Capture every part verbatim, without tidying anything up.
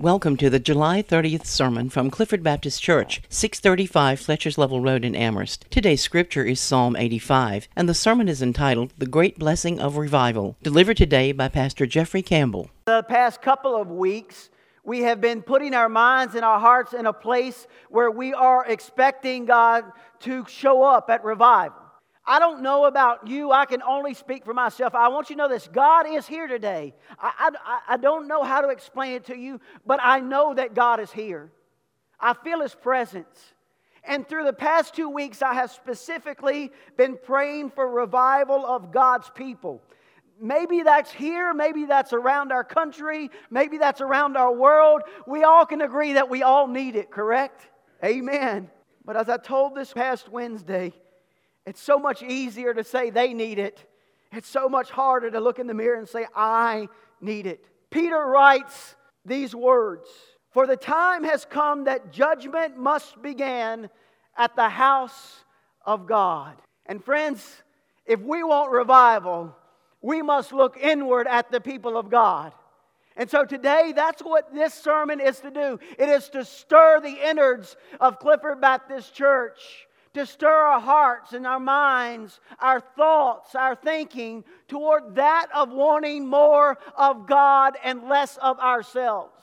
Welcome to the July thirtieth sermon from Clifford Baptist Church, six thirty-five Fletcher's Level Road in Amherst. Today's scripture is Psalm eighty-five, and the sermon is entitled, The Great Blessing of Revival, delivered today by Pastor Jeffrey Campbell. The past couple of weeks, we have been putting our minds and our hearts in a place where we are expecting God to show up at revival. I don't know about you. I can only speak for myself. I want you to know this. God is here today. I, I, I don't know how to explain it to you, but I know that God is here. I feel His presence. And through the past two weeks, I have specifically been praying for revival of God's people. Maybe that's here. Maybe that's around our country. Maybe that's around our world. We all can agree that we all need it, correct? Amen. But as I told this past Wednesday, it's so much easier to say they need it. It's so much harder to look in the mirror and say, I need it. Peter writes these words, For the time has come that judgment must begin at the house of God. And friends, if we want revival, we must look inward at the people of God. And so today, that's what this sermon is to do. It is to stir the innards of Clifford Baptist Church, to stir our hearts and our minds, our thoughts, our thinking toward that of wanting more of God and less of ourselves.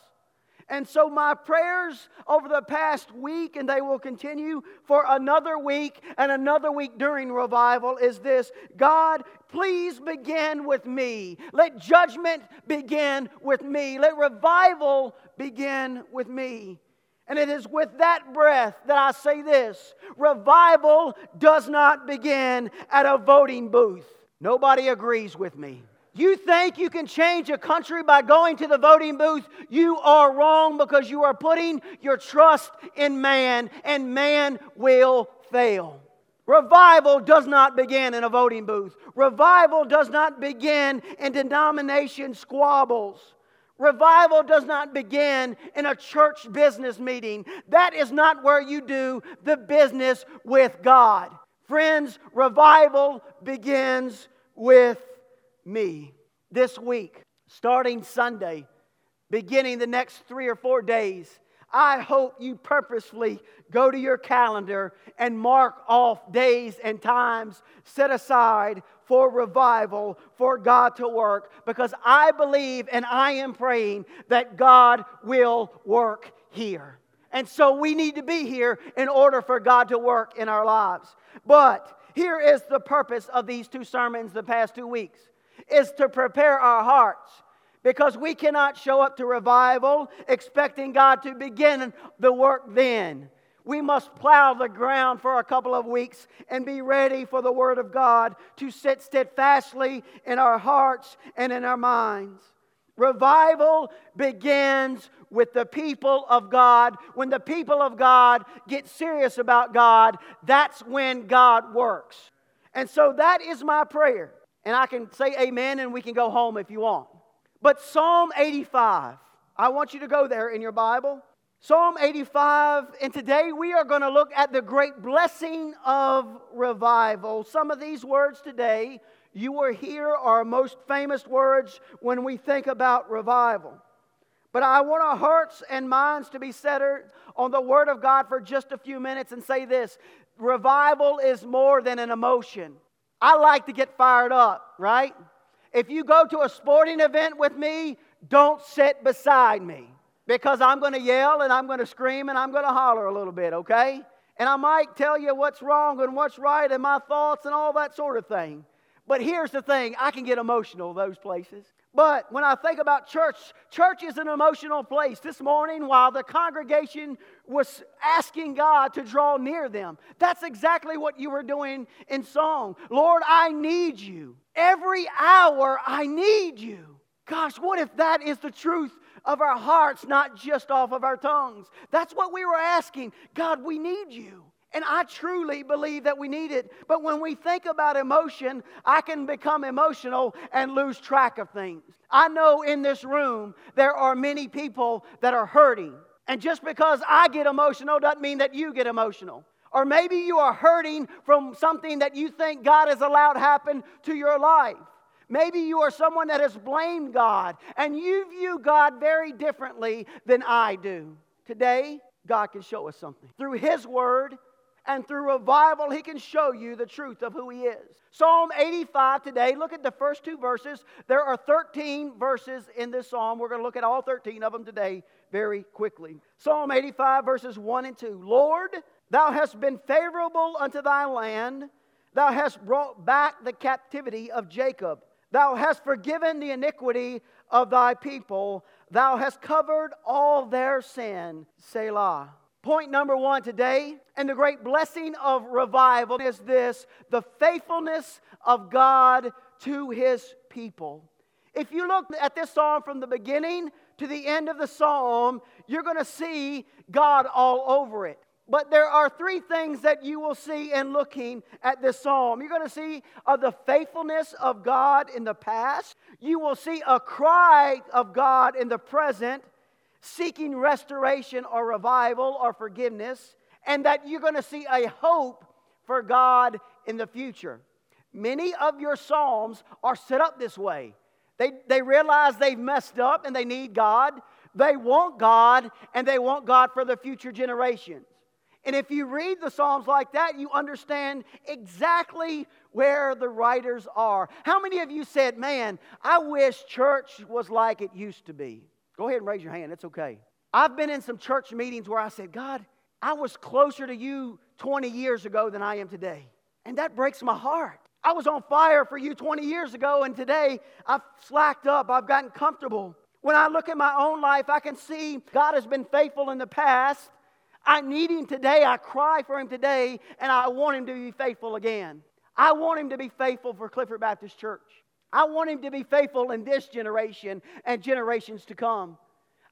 And so my prayers over the past week, and they will continue for another week and another week during revival, is this: God, please begin with me. Let judgment begin with me. Let revival begin with me. And it is with that breath that I say this: revival does not begin at a voting booth. Nobody agrees with me. You think you can change a country by going to the voting booth? You are wrong, because you are putting your trust in man, and man will fail. Revival does not begin in a voting booth. Revival does not begin in denomination squabbles. Revival does not begin in a church business meeting. That is not where you do the business with God. Friends, revival begins with me. This week, starting Sunday, beginning the next three or four days, I hope you purposefully go to your calendar and mark off days and times set aside for revival, for God to work, because I believe and I am praying that God will work here. And so we need to be here in order for God to work in our lives. But here is the purpose of these two sermons the past two weeks, is to prepare our hearts, because we cannot show up to revival expecting God to begin the work then. We must plow the ground for a couple of weeks and be ready for the Word of God to sit steadfastly in our hearts and in our minds. Revival begins with the people of God. When the people of God get serious about God, that's when God works. And so that is my prayer. And I can say amen, and we can go home if you want. But Psalm eighty-five, I want you to go there in your Bible. Psalm eighty-five, and today we are going to look at the great blessing of revival. Some of these words today you will hear are most famous words when we think about revival. But I want our hearts and minds to be centered on the Word of God for just a few minutes and say this: revival is more than an emotion. I like to get fired up, right? If you go to a sporting event with me, don't sit beside me, because I'm going to yell and I'm going to scream and I'm going to holler a little bit, okay? And I might tell you what's wrong and what's right and my thoughts and all that sort of thing. But here's the thing, I can get emotional those places. But when I think about church, church is an emotional place. This morning, while the congregation was asking God to draw near them, that's exactly what you were doing in song. Lord, I need you. Every hour, I need you. Gosh, what if that is the truth of our hearts, not just off of our tongues? That's what we were asking. God, we need you. And I truly believe that we need it. But when we think about emotion, I can become emotional and lose track of things. I know in this room there are many people that are hurting. And just because I get emotional doesn't mean that you get emotional. Or maybe you are hurting from something that you think God has allowed happen to your life. Maybe you are someone that has blamed God, and you view God very differently than I do. Today, God can show us something. Through His Word and through revival, He can show you the truth of who He is. Psalm eighty-five today, look at the first two verses. There are thirteen verses in this psalm. We're going to look at all thirteen of them today very quickly. Psalm eighty-five, verses one and two. Lord, Thou hast been favorable unto Thy land. Thou hast brought back the captivity of Jacob. Thou hast forgiven the iniquity of Thy people. Thou hast covered all their sin. Selah. Point number one today, and the great blessing of revival is this: the faithfulness of God to His people. If you look at this psalm from the beginning to the end of the psalm, you're going to see God all over it. But there are three things that you will see in looking at this psalm. You're going to see of the faithfulness of God in the past. You will see a cry of God in the present, seeking restoration or revival or forgiveness. And that you're going to see a hope for God in the future. Many of your psalms are set up this way. They, they realize they've messed up and they need God. They want God, and they want God for the future generations. And if you read the Psalms like that, you understand exactly where the writers are. How many of you said, man, I wish church was like it used to be? Go ahead and raise your hand. It's okay. I've been in some church meetings where I said, God, I was closer to you twenty years ago than I am today. And that breaks my heart. I was on fire for you twenty years ago, and today I've slacked up. I've gotten comfortable. When I look at my own life, I can see God has been faithful in the past. I need Him today, I cry for Him today, and I want Him to be faithful again. I want Him to be faithful for Clifford Baptist Church. I want Him to be faithful in this generation and generations to come.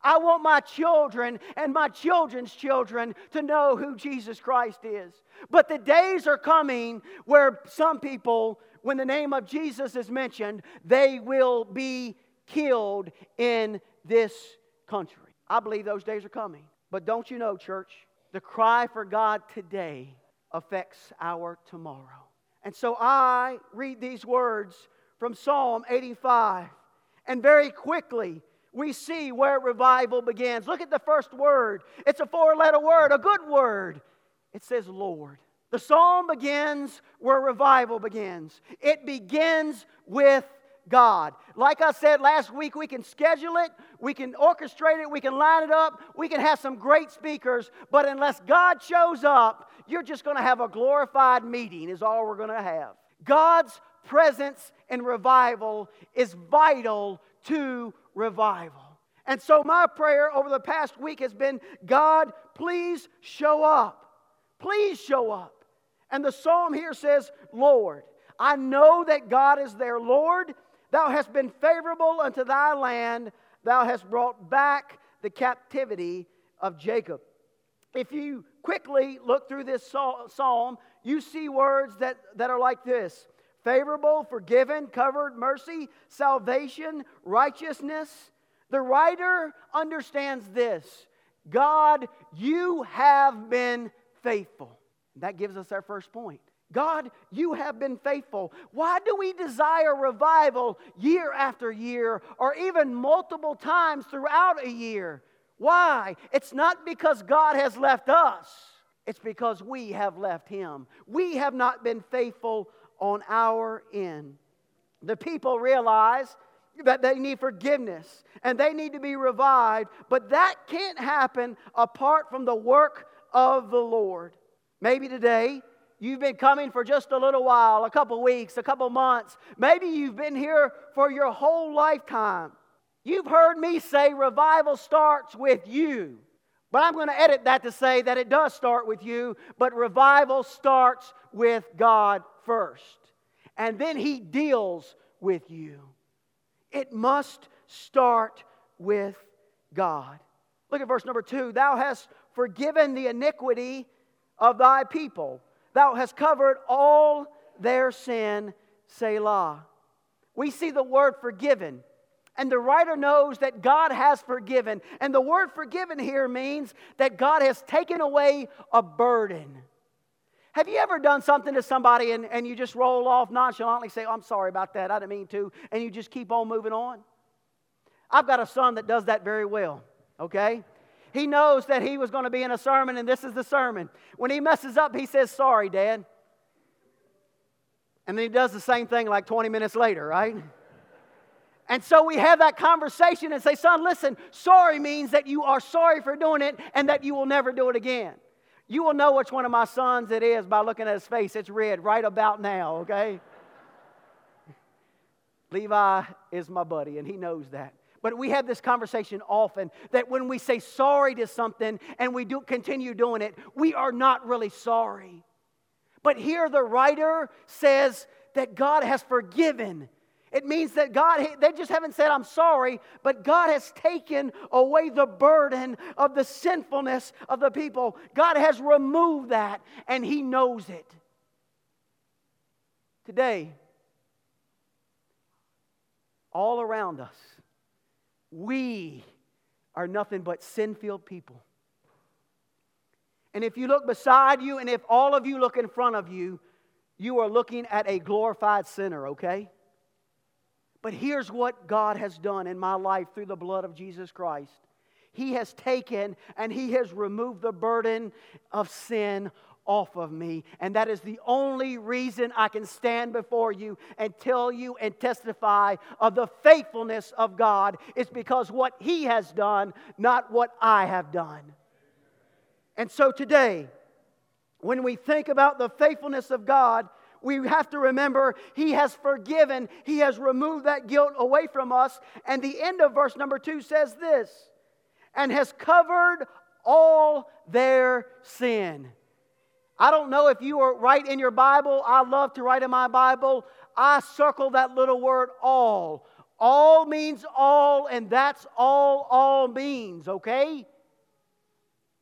I want my children and my children's children to know who Jesus Christ is. But the days are coming where some people, when the name of Jesus is mentioned, they will be killed in this country. I believe those days are coming. But don't you know, church, the cry for God today affects our tomorrow. And so I read these words from Psalm eighty-five, and very quickly we see where revival begins. Look at the first word. It's a four-letter word, a good word. It says, Lord. The psalm begins where revival begins. It begins with God. Like I said last week, we can schedule it, we can orchestrate it, we can line it up, we can have some great speakers, but unless God shows up, you're just going to have a glorified meeting is all we're going to have. God's presence in revival is vital to revival. And so my prayer over the past week has been, God, please show up. Please show up. And the psalm here says, Lord. I know that God is their Lord. Thou hast been favorable unto thy land. Thou hast brought back the captivity of Jacob. If you quickly look through this psalm, you see words that, that are like this. Favorable, forgiven, covered, mercy, salvation, righteousness. The writer understands this. God, you have been faithful. That gives us our first point. God, you have been faithful. Why do we desire revival year after year or even multiple times throughout a year? Why? It's not because God has left us. It's because we have left Him. We have not been faithful on our end. The people realize that they need forgiveness and they need to be revived, but that can't happen apart from the work of the Lord. Maybe today, you've been coming for just a little while, a couple weeks, a couple months. Maybe you've been here for your whole lifetime. You've heard me say revival starts with you. But I'm going to edit that to say that it does start with you, but revival starts with God first. And then He deals with you. It must start with God. Look at verse number two. Thou hast forgiven the iniquity of thy people. Thou hast covered all their sin, Selah. We see the word forgiven. And the writer knows that God has forgiven. And the word forgiven here means that God has taken away a burden. Have you ever done something to somebody and, and you just roll off nonchalantly, say, oh, I'm sorry about that, I didn't mean to, and you just keep on moving on? I've got a son that does that very well, okay? He knows that he was going to be in a sermon, and this is the sermon. When he messes up, he says, sorry, Dad. And then he does the same thing like twenty minutes later, right? And so we have that conversation and say, son, listen, sorry means that you are sorry for doing it and that you will never do it again. You will know which one of my sons it is by looking at his face. It's red right about now, okay? Levi is my buddy, and he knows that. But we have this conversation often that when we say sorry to something and we do continue doing it, we are not really sorry. But here the writer says that God has forgiven. It means that God, they just haven't said, I'm sorry, but God has taken away the burden of the sinfulness of the people. God has removed that, and He knows it. Today, all around us, we are nothing but sin-filled people. And if you look beside you, and if all of you look in front of you, you are looking at a glorified sinner, okay? But here's what God has done in my life through the blood of Jesus Christ. He has taken and He has removed the burden of sin off of me. And that is the only reason I can stand before you and tell you and testify of the faithfulness of God. It's because what He has done, not what I have done. And so today, when we think about the faithfulness of God, we have to remember He has forgiven. He has removed that guilt away from us. And the end of verse number two says this, and has covered all their sin. I don't know if you are right in your Bible. I love to write in my Bible. I circle that little word all. All means all, and that's all all means, okay?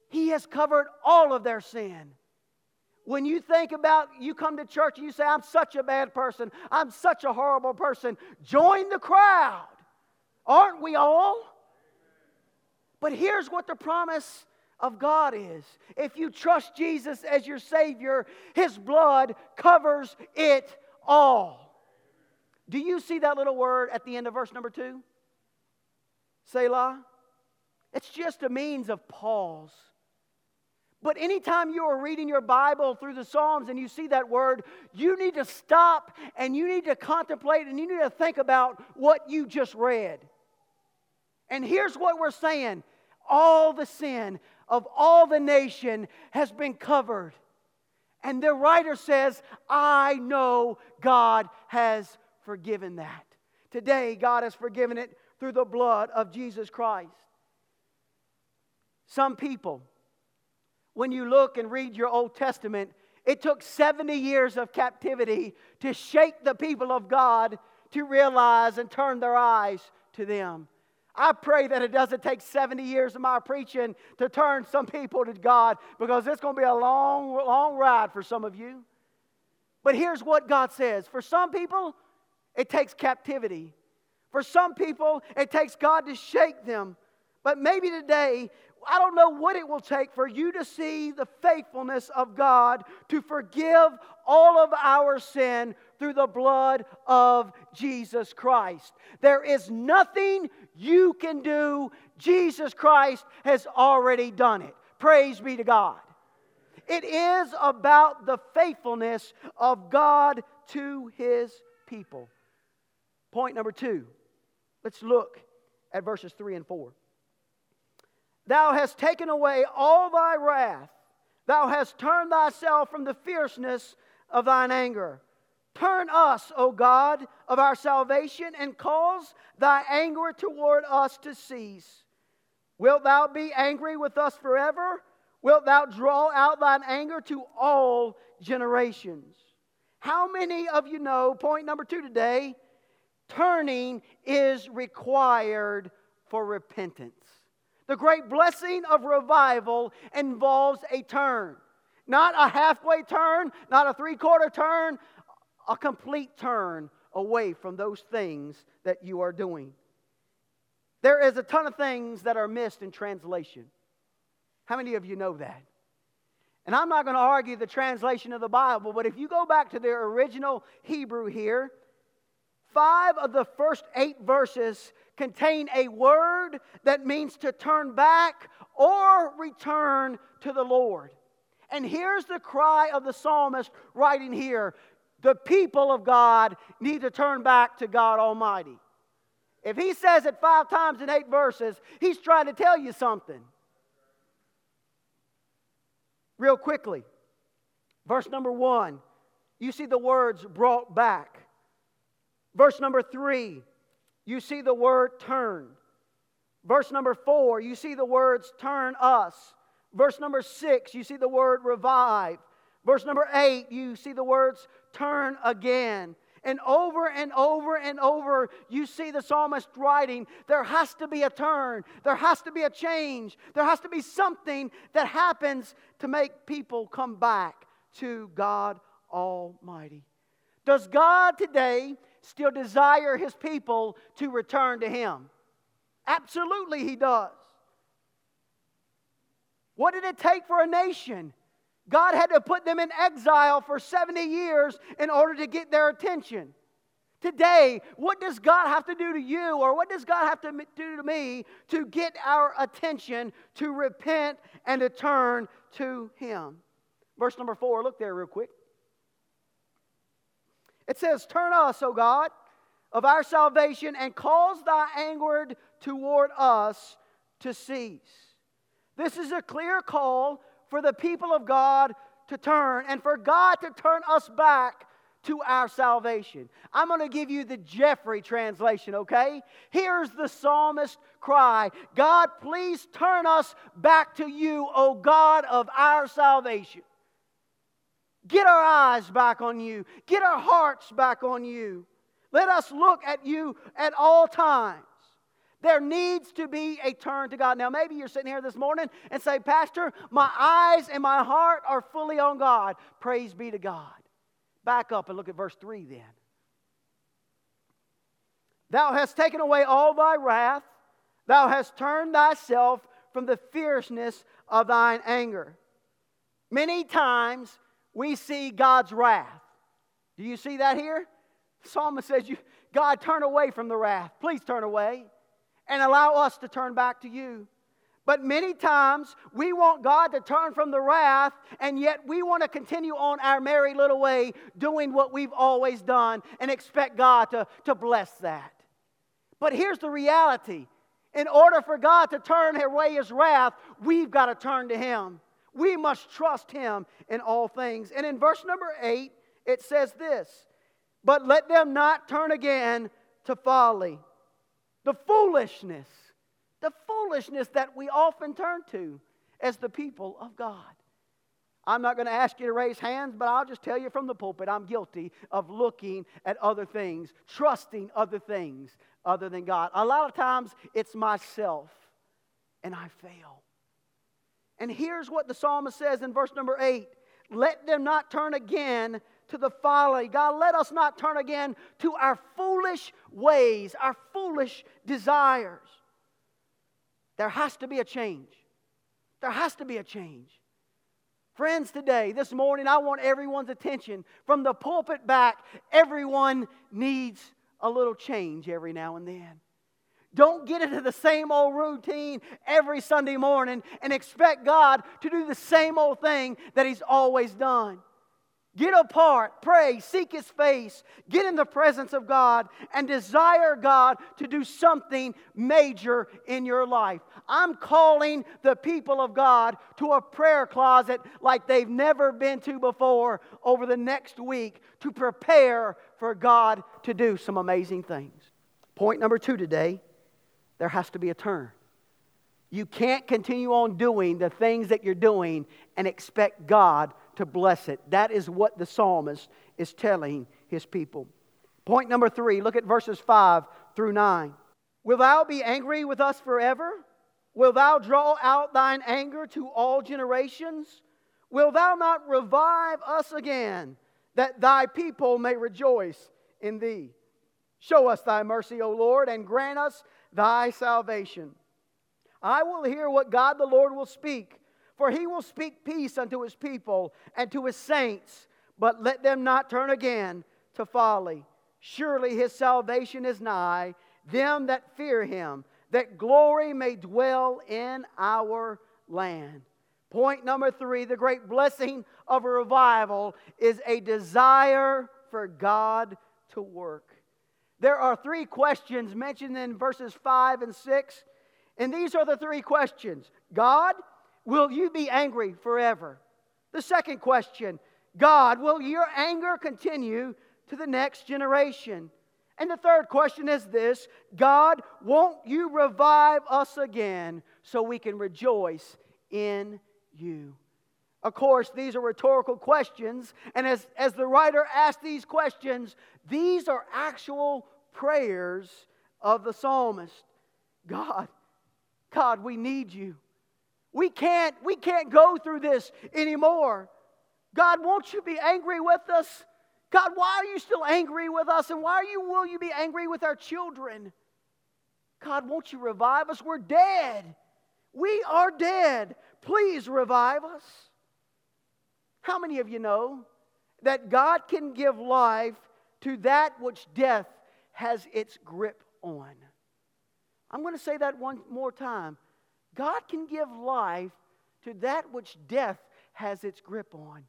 He has covered all of their sin. When you think about, you come to church and you say, I'm such a bad person. I'm such a horrible person. Join the crowd. Aren't we all? But here's what the promise of God is. If you trust Jesus as your Savior, His blood covers it all. Do you see that little word at the end of verse number two? Selah. It's just a means of pause. But anytime you are reading your Bible through the Psalms and you see that word, you need to stop and you need to contemplate and you need to think about what you just read. And here's what we're saying. All the sin of all the nation has been covered. And the writer says, I know God has forgiven that. Today, God has forgiven it through the blood of Jesus Christ. Some people, when you look and read your Old Testament, it took seventy years of captivity to shake the people of God to realize and turn their eyes to them. I pray that it doesn't take seventy years of my preaching to turn some people to God, because it's going to be a long, long ride for some of you. But here's what God says. For some people, it takes captivity. For some people, it takes God to shake them. But maybe today, I don't know what it will take for you to see the faithfulness of God to forgive all of our sin through the blood of Jesus Christ. There is nothing you can do. Jesus Christ has already done it. Praise be to God. It is about the faithfulness of God to His people. Point number two. Let's look at verses three and four. Thou hast taken away all thy wrath. Thou hast turned thyself from the fierceness of thine anger. Turn us, O God, of our salvation, and cause thy anger toward us to cease. Wilt thou be angry with us forever? Wilt thou draw out thine anger to all generations? How many of you know, point number two today, turning is required for repentance. The great blessing of revival involves a turn. Not a halfway turn, not a three-quarter turn, a complete turn away from those things that you are doing. There is a ton of things that are missed in translation. How many of you know that? And I'm not going to argue the translation of the Bible, but if you go back to the original Hebrew here, five of the first eight verses contain a word that means to turn back or return to the Lord. And here's the cry of the psalmist writing here. The people of God need to turn back to God Almighty. If he says it five times in eight verses, he's trying to tell you something. Real quickly, verse number one, you see the words brought back. Verse number three, you see the word turn. Verse number four, you see the words turn us. Verse number six, you see the word revive. Verse number eight, you see the words turn again. And over and over and over, you see the psalmist writing, there has to be a turn. There has to be a change. There has to be something that happens to make people come back to God Almighty. Does God today still desire His people to return to Him? Absolutely He does. What did it take for a nation? God had to put them in exile for seventy years in order to get their attention. Today, what does God have to do to you, or what does God have to do to me to get our attention, to repent and to turn to Him? Verse number four, look there real quick. It says, turn us, O God, of our salvation, and cause thy anger toward us to cease. This is a clear call for the people of God to turn, and for God to turn us back to our salvation. I'm going to give you the Jeffrey translation, okay? Here's the psalmist cry. God, please turn us back to you, O God of our salvation. Get our eyes back on you. Get our hearts back on you. Let us look at you at all times. There needs to be a turn to God. Now, maybe you're sitting here this morning and say, Pastor, my eyes and my heart are fully on God. Praise be to God. Back up and look at verse three then. Thou hast taken away all thy wrath. Thou hast turned thyself from the fierceness of thine anger. Many times we see God's wrath. Do you see that here? The psalmist says, God, turn away from the wrath. Please turn away and allow us to turn back to you. But many times we want God to turn from the wrath, and yet we want to continue on our merry little way doing what we've always done and expect God to, to bless that. But here's the reality. In order for God to turn away His wrath, we've got to turn to Him. We must trust Him in all things. And in verse number eight, it says this, but let them not turn again to folly. The foolishness, the foolishness that we often turn to as the people of God. I'm not going to ask you to raise hands, but I'll just tell you from the pulpit, I'm guilty of looking at other things, trusting other things other than God. A lot of times it's myself, and I fail. And here's what the psalmist says in verse number eight. Let them not turn again to the folly. God, let us not turn again to our foolish ways, our foolish desires. There has to be a change. There has to be a change. Friends, today, this morning, I want everyone's attention. From the pulpit back, everyone needs a little change every now and then. Don't get into the same old routine every Sunday morning and expect God to do the same old thing that He's always done. Get apart, pray, seek His face, get in the presence of God, and desire God to do something major in your life. I'm calling the people of God to a prayer closet like they've never been to before over the next week to prepare for God to do some amazing things. Point number two today. There has to be a turn. You can't continue on doing the things that you're doing and expect God to bless it. That is what the psalmist is telling his people. Point number three, look at verses five through nine. Will thou be angry with us forever? Will thou draw out thine anger to all generations? Will thou not revive us again, that thy people may rejoice in thee? Show us thy mercy, O Lord, and grant us thy salvation. I will hear what God the Lord will speak, For he will speak peace unto his people and to his saints, but let them not turn again to folly. Surely his salvation is nigh them that fear him, that glory may dwell in our land. Point number three, the great blessing of a revival is a desire for God to work. There are three questions mentioned in verses five and six. And these are the three questions. God, will you be angry forever? The second question, God, will your anger continue to the next generation? And the third question is this, God, won't you revive us again so we can rejoice in you? Of course, these are rhetorical questions, and as, as the writer asked these questions, these are actual prayers of the psalmist. God, God, we need you. We can't, we can't go through this anymore. God, won't you be angry with us? God, why are you still angry with us? And why are you, will you be angry with our children? God, won't you revive us? We're dead. We are dead. Please revive us. How many of you know that God can give life to that which death has its grip on? I'm going to say that one more time. God can give life to that which death has its grip on.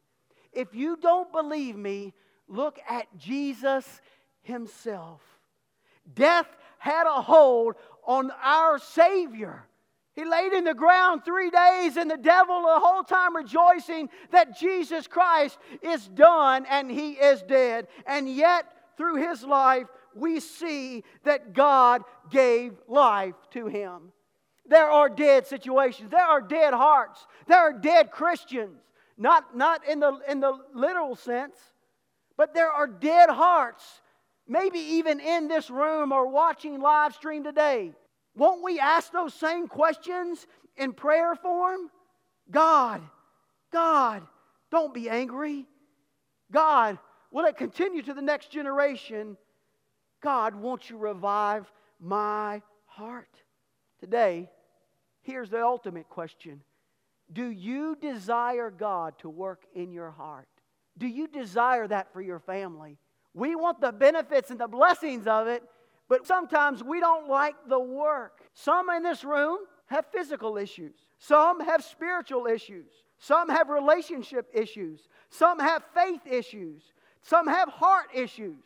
If you don't believe me, look at Jesus himself. Death had a hold on our Savior. He laid in the ground three days, and the devil the whole time rejoicing that Jesus Christ is done and he is dead. And yet, through his life, we see that God gave life to him. There are dead situations. There are dead hearts. There are dead Christians. Not, not in the, in the literal sense, but there are dead hearts, maybe even in this room or watching live stream today. Won't we ask those same questions in prayer form? God, God, don't be angry. God, will it continue to the next generation? God, won't you revive my heart? Today, here's the ultimate question. Do you desire God to work in your heart? Do you desire that for your family? We want the benefits and the blessings of it, but sometimes we don't like the work. Some in this room have physical issues. Some have spiritual issues. Some have relationship issues. Some have faith issues. Some have heart issues.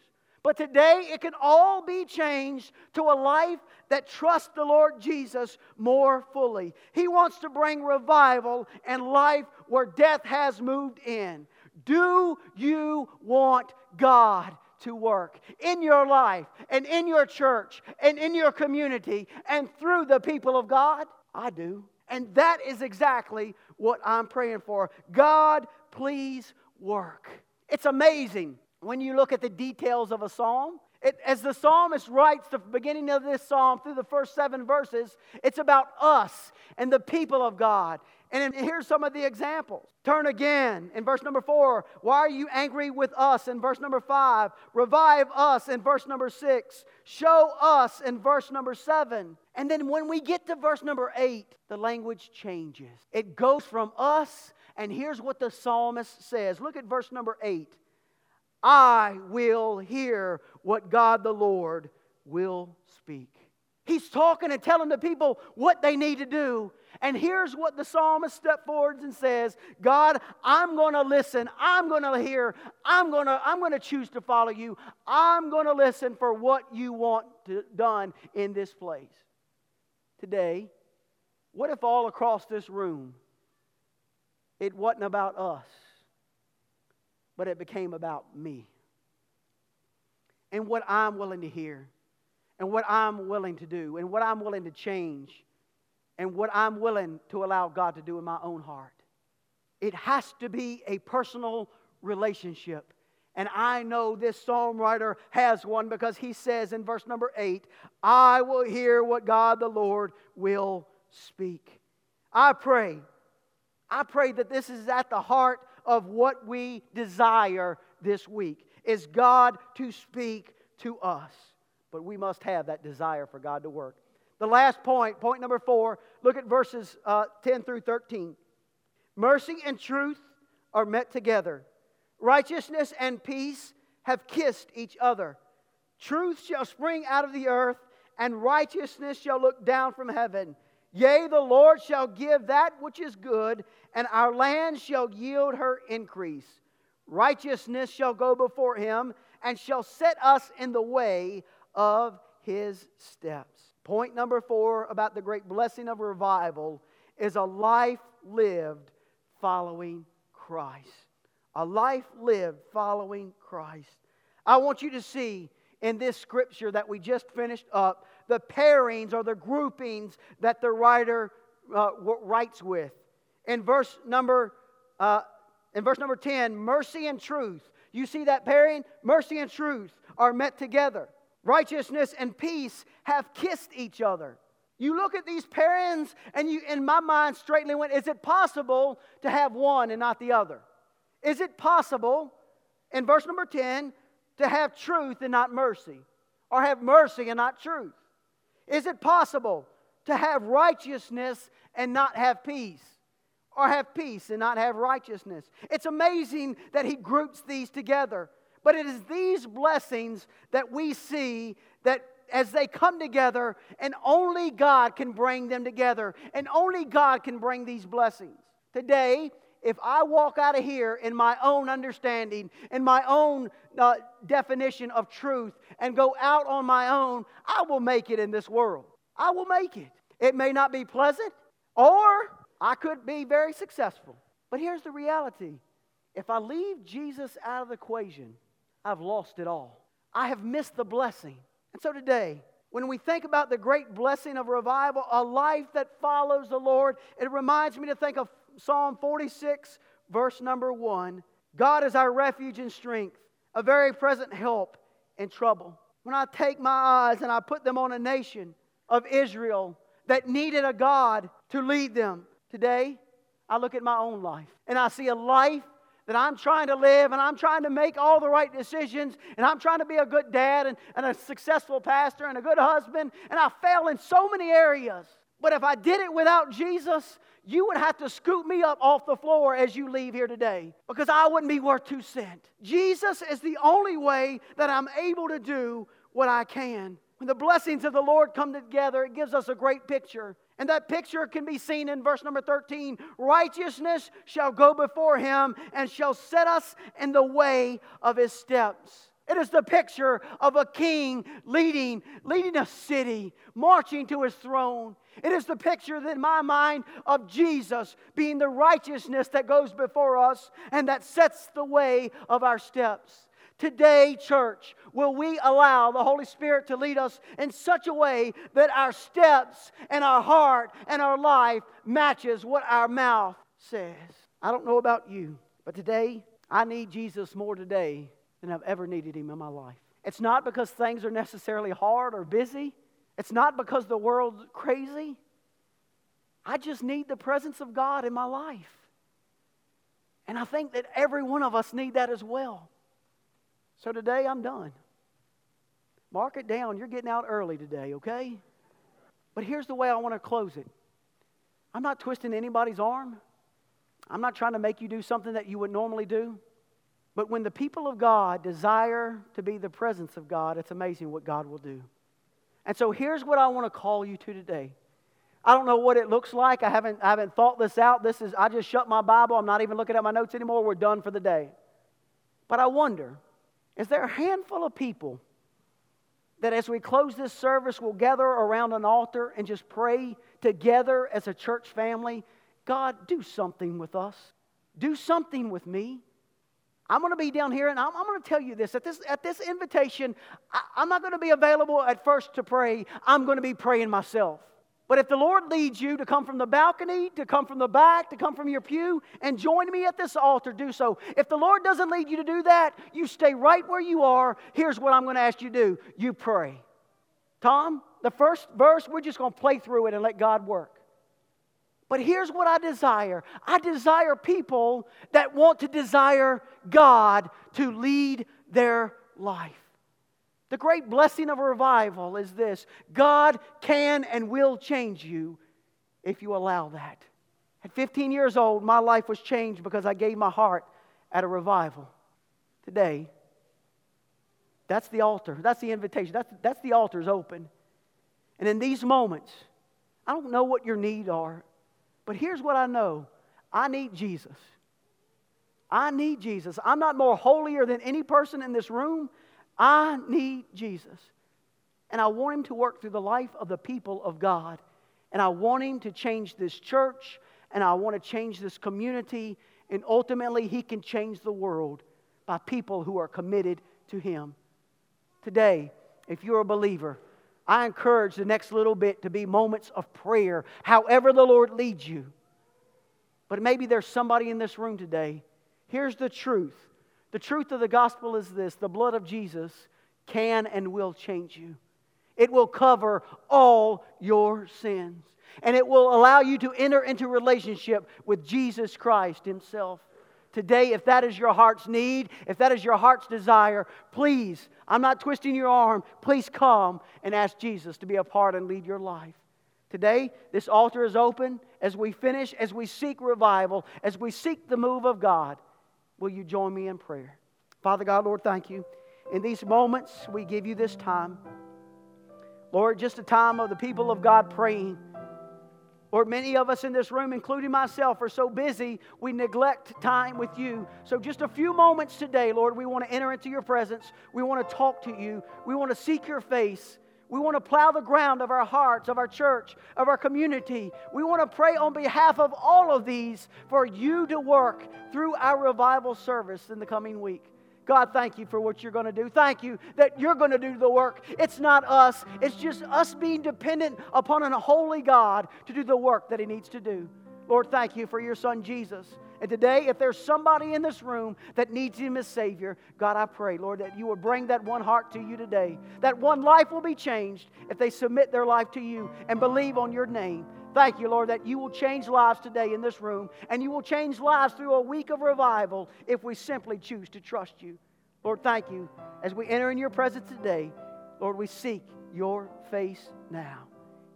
But today, it can all be changed to a life that trusts the Lord Jesus more fully. He wants to bring revival and life where death has moved in. Do you want God to work in your life and in your church and in your community and through the people of God? I do. And that is exactly what I'm praying for. God, please work. It's amazing when you look at the details of a psalm. It, as the psalmist writes the beginning of this psalm through the first seven verses, it's about us and the people of God. And here's some of the examples. Turn again in verse number four. Why are you angry with us in verse number five? Revive us in verse number six. Show us in verse number seven. And then when we get to verse number eight, the language changes. It goes from us, and here's what the psalmist says. Look at verse number eight. I will hear what God the Lord will speak. He's talking and telling the people what they need to do. And here's what the psalmist steps forward and says, God, I'm going to listen. I'm going to hear. I'm going to, I'm going to choose to follow you. I'm going to listen for what you want to, done in this place. Today, what if all across this room, it wasn't about us, but it became about me and what I'm willing to hear and what I'm willing to do and what I'm willing to change and what I'm willing to allow God to do in my own heart? It has to be a personal relationship. And I know this psalm writer has one because he says in verse number eight, I will hear what God the Lord will speak. I pray, I pray that this is at the heart of what we desire this week, is God to speak to us. But we must have that desire for God to work. The last point, point number four, look at verses uh, ten through thirteen. Mercy and truth are met together. Righteousness and peace have kissed each other. Truth shall spring out of the earth, and righteousness shall look down from heaven. Yea, the Lord shall give that which is good, and our land shall yield her increase. Righteousness shall go before him, and shall set us in the way of his steps. Point number four about the great blessing of revival is a life lived following Christ. A life lived following Christ. I want you to see in this scripture that we just finished up the pairings or the groupings that the writer uh, writes with. In verse number uh, in verse number ten, mercy and truth. You see that pairing? Mercy and truth are met together. Righteousness and peace have kissed each other. You look at these pairings, and you, in my mind, straightly went, is it possible to have one and not the other? Is it possible, in verse number ten, to have truth and not mercy? Or have mercy and not truth? Is it possible to have righteousness and not have peace? Or have peace and not have righteousness? It's amazing that he groups these together. But it is these blessings that we see that as they come together, and only God can bring them together, and only God can bring these blessings. Today, if I walk out of here in my own understanding, in my own uh, definition of truth, and go out on my own, I will make it in this world. I will make it. It may not be pleasant, or I could be very successful. But here's the reality. If I leave Jesus out of the equation, I've lost it all. I have missed the blessing. And so today, when we think about the great blessing of revival, a life that follows the Lord, it reminds me to think of Psalm forty-six, verse number one. God is our refuge and strength, a very present help in trouble. When I take my eyes and I put them on a nation of Israel that needed a God to lead them, today I look at my own life and I see a life that I'm trying to live, and I'm trying to make all the right decisions, and I'm trying to be a good dad, and, and a successful pastor, and a good husband, and I fail in so many areas. But if I did it without Jesus, you would have to scoop me up off the floor as you leave here today, because I wouldn't be worth two cents. Jesus is the only way that I'm able to do what I can. When the blessings of the Lord come together, it gives us a great picture. And that picture can be seen in verse number thirteen. Righteousness shall go before him and shall set us in the way of his steps. It is the picture of a king leading, leading a city, marching to his throne. It is the picture in my mind of Jesus being the righteousness that goes before us and that sets the way of our steps. Today, church, will we allow the Holy Spirit to lead us in such a way that our steps and our heart and our life matches what our mouth says? I don't know about you, but today, I need Jesus more today than I've ever needed him in my life. It's not because things are necessarily hard or busy. It's not because the world's crazy. I just need the presence of God in my life. And I think that every one of us need that as well. So today I'm done. Mark it down. You're getting out early today, okay? But here's the way I want to close it. I'm not twisting anybody's arm. I'm not trying to make you do something that you would normally do. But when the people of God desire to be the presence of God, it's amazing what God will do. And so here's what I want to call you to today. I don't know what it looks like. I haven't, I haven't thought this out. This is I just shut my Bible. I'm not even looking at my notes anymore. We're done for the day. But I wonder, is there a handful of people that as we close this service will gather around an altar and just pray together as a church family? God, do something with us. Do something with me. I'm going to be down here, and I'm, I'm going to tell you this. At this, at this invitation, I, I'm not going to be available at first to pray. I'm going to be praying myself. But if the Lord leads you to come from the balcony, to come from the back, to come from your pew, and join me at this altar, do so. If the Lord doesn't lead you to do that, you stay right where you are. Here's what I'm going to ask you to do. You pray. Tom, the first verse, we're just going to play through it and let God work. But here's what I desire. I desire people that want to desire God to lead their life. The great blessing of revival is this. God can and will change you if you allow that. At fifteen years old, my life was changed because I gave my heart at a revival. Today, that's the altar. That's the invitation. That's, that's the altar is open. And in these moments, I don't know what your needs are, but here's what I know. I need Jesus. I need Jesus. I'm not more holier than any person in this room. I need Jesus. And I want Him to work through the life of the people of God. And I want Him to change this church. And I want to change this community. And ultimately, He can change the world by people who are committed to Him. Today, if you're a believer, I encourage the next little bit to be moments of prayer, however the Lord leads you. But maybe there's somebody in this room today. Here's the truth. The truth of the gospel is this. The blood of Jesus can and will change you. It will cover all your sins. And it will allow you to enter into relationship with Jesus Christ Himself. Today, if that is your heart's need, if that is your heart's desire, please, I'm not twisting your arm, please come and ask Jesus to be a part and lead your life. Today, this altar is open. As we finish, as we seek revival, as we seek the move of God, will you join me in prayer? Father God, Lord, thank You. In these moments, we give You this time. Lord, just a time of the people of God praying. Lord, many of us in this room, including myself, are so busy, we neglect time with You. So just a few moments today, Lord, we want to enter into Your presence. We want to talk to You. We want to seek Your face. We want to plow the ground of our hearts, of our church, of our community. We want to pray on behalf of all of these for You to work through our revival service in the coming week. God, thank You for what You're going to do. Thank You that You're going to do the work. It's not us. It's just us being dependent upon a holy God to do the work that He needs to do. Lord, thank You for Your Son, Jesus. And today, if there's somebody in this room that needs Him as Savior, God, I pray, Lord, that You will bring that one heart to You today. That one life will be changed if they submit their life to You and believe on Your name. Thank You, Lord, that You will change lives today in this room, and You will change lives through a week of revival if we simply choose to trust You. Lord, thank You. As we enter in Your presence today, Lord, we seek Your face now.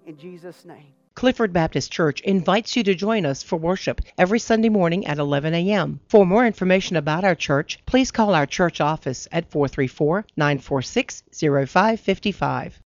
In Jesus' name. Clifford Baptist Church invites you to join us for worship every Sunday morning at eleven a.m. For more information about our church, please call our church office at four three four, nine four six, zero five five five.